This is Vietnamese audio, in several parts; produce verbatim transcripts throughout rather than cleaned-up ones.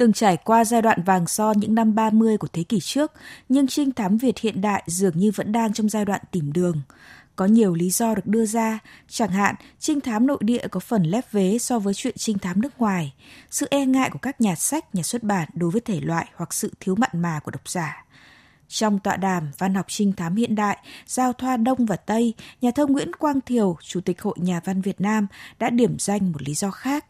từng trải qua giai đoạn vàng son những năm ba mươi của thế kỷ trước, nhưng trinh thám Việt hiện đại dường như vẫn đang trong giai đoạn tìm đường. Có nhiều lý do được đưa ra, chẳng hạn trinh thám nội địa có phần lép vế so với chuyện trinh thám nước ngoài, sự e ngại của các nhà sách, nhà xuất bản đối với thể loại hoặc sự thiếu mặn mà của độc giả. Trong tọa đàm Văn học trinh thám hiện đại, giao thoa Đông và Tây, nhà thơ Nguyễn Quang Thiều, Chủ tịch Hội Nhà văn Việt Nam đã điểm danh một lý do khác.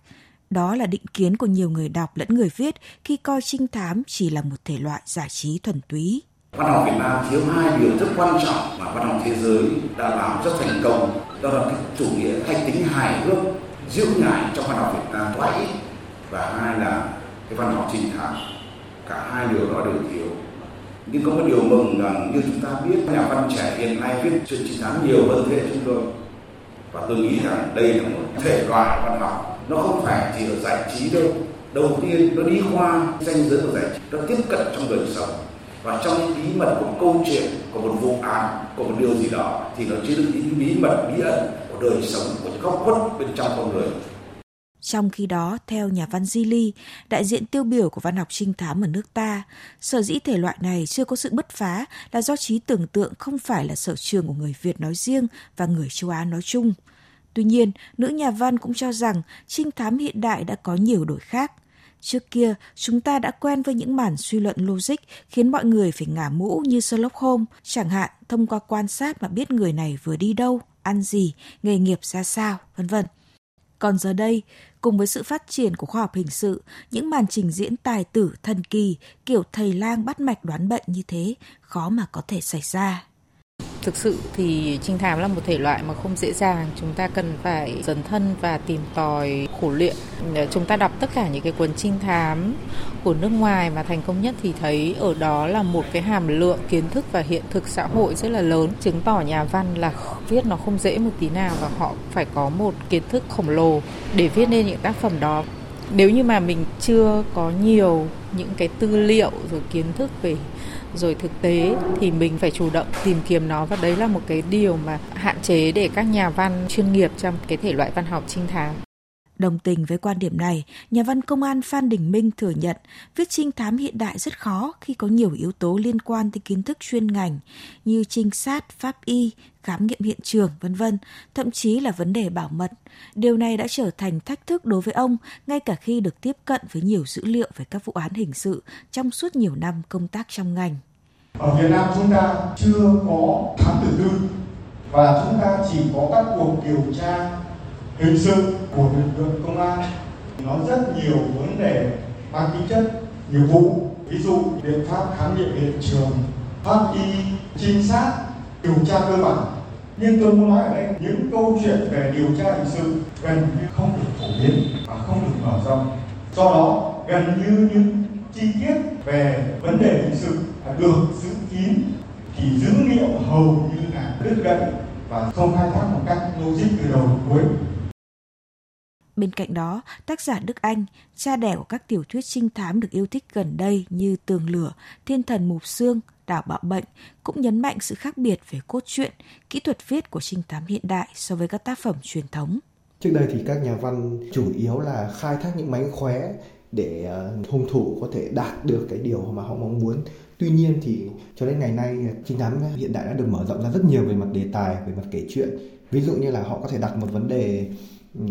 Đó là định kiến của nhiều người đọc lẫn người viết khi coi trinh thám chỉ là một thể loại giải trí thuần túy. Văn học Việt Nam thiếu hai điều rất quan trọng mà văn học thế giới đã làm rất thành công. Đó là chủ nghĩa thanh tính hài hước, diễu nhại trong văn học Việt Nam quá ít. Và hai là cái văn học trinh thám. Cả hai điều đó đều thiếu. Nhưng có một điều mừng là như chúng ta biết, nhà văn trẻ hiện nay viết chuyện trinh thám nhiều hơn thế hệ chúng tôi. Và tôi nghĩ rằng đây là một thể loại văn học. Nó không phải chỉ ở giải trí đâu. Đầu tiên nó đi qua ranh giới của giải trí, nó tiếp cận trong đời sống. Và trong những bí mật của câu chuyện, của một vụ án, của một điều gì đó thì nó chứa đựng những bí mật, bí ẩn của đời sống, của góc khuất bên trong con người. Trong khi đó, theo nhà văn Di Ly, đại diện tiêu biểu của văn học trinh thám ở nước ta, sở dĩ thể loại này chưa có sự bứt phá là do trí tưởng tượng không phải là sở trường của người Việt nói riêng và người châu Á nói chung. Tuy nhiên, nữ nhà văn cũng cho rằng trinh thám hiện đại đã có nhiều đổi khác. Trước kia, chúng ta đã quen với những màn suy luận logic khiến mọi người phải ngả mũ như Sherlock Holmes, chẳng hạn thông qua quan sát mà biết người này vừa đi đâu, ăn gì, nghề nghiệp ra sao, vân vân. Còn giờ đây, cùng với sự phát triển của khoa học hình sự, những màn trình diễn tài tử thần kỳ kiểu thầy lang bắt mạch đoán bệnh như thế khó mà có thể xảy ra. Thực sự thì trinh thám là một thể loại mà không dễ dàng, chúng ta cần phải dấn thân và tìm tòi, khổ luyện. Chúng ta đọc tất cả những cái cuốn trinh thám của nước ngoài mà thành công nhất thì thấy ở đó là một cái hàm lượng kiến thức và hiện thực xã hội rất là lớn, chứng tỏ nhà văn là viết nó không dễ một tí nào và họ phải có một kiến thức khổng lồ để viết nên những tác phẩm đó. Nếu như mà mình chưa có nhiều những cái tư liệu rồi kiến thức về rồi thực tế thì mình phải chủ động tìm kiếm nó, và đấy là một cái điều mà hạn chế để các nhà văn chuyên nghiệp trong cái thể loại văn học trinh thám. Đồng tình với quan điểm này, nhà văn công an Phan Đình Minh thừa nhận viết trinh thám hiện đại rất khó khi có nhiều yếu tố liên quan tới kiến thức chuyên ngành như trinh sát, pháp y, khám nghiệm hiện trường, vân vân, thậm chí là vấn đề bảo mật. Điều này đã trở thành thách thức đối với ông ngay cả khi được tiếp cận với nhiều dữ liệu về các vụ án hình sự trong suốt nhiều năm công tác trong ngành. Ở Việt Nam chúng ta chưa có thám tử tư và chúng ta chỉ có các cuộc điều tra hình sự của lực lượng công an, nó rất nhiều vấn đề mang tính chất nghiệp vụ, ví dụ biện pháp khám nghiệm hiện trường, pháp y, trinh sát, điều tra cơ bản. Nhưng tôi muốn nói ở đây những câu chuyện về điều tra hình sự gần như không được phổ biến và không được mở rộng. Do đó gần như những chi tiết về vấn đề hình sự được giữ kín thì dữ liệu hầu như là đứt gãy và không khai thác một cách logic từ đầu đến cuối. Bên cạnh đó, tác giả Đức Anh, cha đẻ của các tiểu thuyết trinh thám được yêu thích gần đây như Tường Lửa, Thiên thần Mục Xương, Đảo Bạo Bệnh, cũng nhấn mạnh sự khác biệt về cốt truyện, kỹ thuật viết của trinh thám hiện đại so với các tác phẩm truyền thống. Trước đây thì các nhà văn chủ yếu là khai thác những mánh khóe để hung thủ có thể đạt được cái điều mà họ mong muốn. Tuy nhiên thì cho đến ngày nay, trinh thám hiện đại đã được mở rộng ra rất nhiều về mặt đề tài, về mặt kể chuyện. Ví dụ như là họ có thể đặt một vấn đề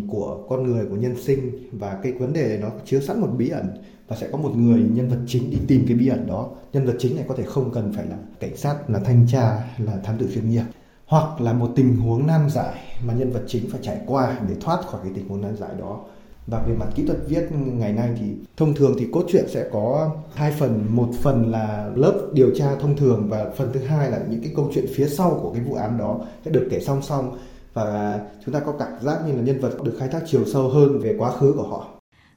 của con người, của nhân sinh, và cái vấn đề nó chứa sẵn một bí ẩn và sẽ có một người nhân vật chính đi tìm cái bí ẩn đó. Nhân vật chính này có thể không cần phải là cảnh sát, là thanh tra, là thám tử chuyên nghiệp, hoặc là một tình huống nan giải mà nhân vật chính phải trải qua để thoát khỏi cái tình huống nan giải đó. Và về mặt kỹ thuật viết ngày nay thì thông thường thì cốt truyện sẽ có hai phần, một phần là lớp điều tra thông thường và phần thứ hai là những cái câu chuyện phía sau của cái vụ án đó sẽ được kể song song, và chúng ta có cảm giác như là nhân vật được khai thác chiều sâu hơn về quá khứ của họ.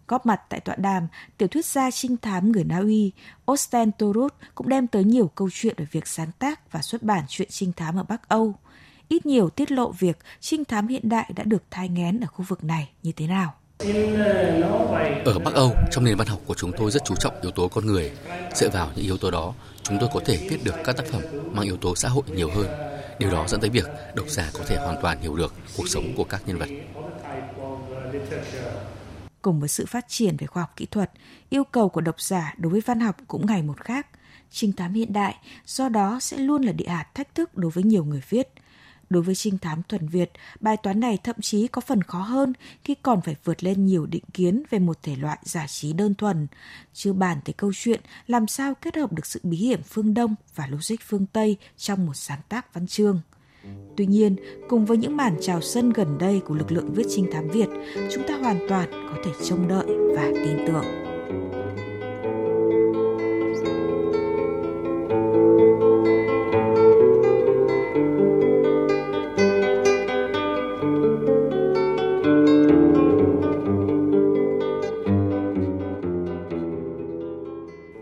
Góp mặt tại tọa đàm, tiểu thuyết gia trinh thám người Na Uy Osten Torrud cũng đem tới nhiều câu chuyện về việc sáng tác và xuất bản truyện trinh thám ở Bắc Âu, ít nhiều tiết lộ việc trinh thám hiện đại đã được thai nghén ở khu vực này như thế nào. Ở Bắc Âu, trong nền văn học của chúng tôi rất chú trọng yếu tố con người. Dựa vào những yếu tố đó, chúng tôi có thể viết được các tác phẩm mang yếu tố xã hội nhiều hơn. Điều đó dẫn tới việc độc giả có thể hoàn toàn hiểu được cuộc sống của các nhân vật. Cùng với sự phát triển về khoa học kỹ thuật, yêu cầu của độc giả đối với văn học cũng ngày một khác. Trinh thám hiện đại do đó sẽ luôn là địa hạt thách thức đối với nhiều người viết. Đối với trinh thám thuần Việt, bài toán này thậm chí có phần khó hơn khi còn phải vượt lên nhiều định kiến về một thể loại giải trí đơn thuần. Chưa bàn tới câu chuyện làm sao kết hợp được sự bí hiểm phương Đông và logic phương Tây trong một sáng tác văn chương. Tuy nhiên, cùng với những màn chào sân gần đây của lực lượng viết trinh thám Việt, chúng ta hoàn toàn có thể trông đợi và tin tưởng.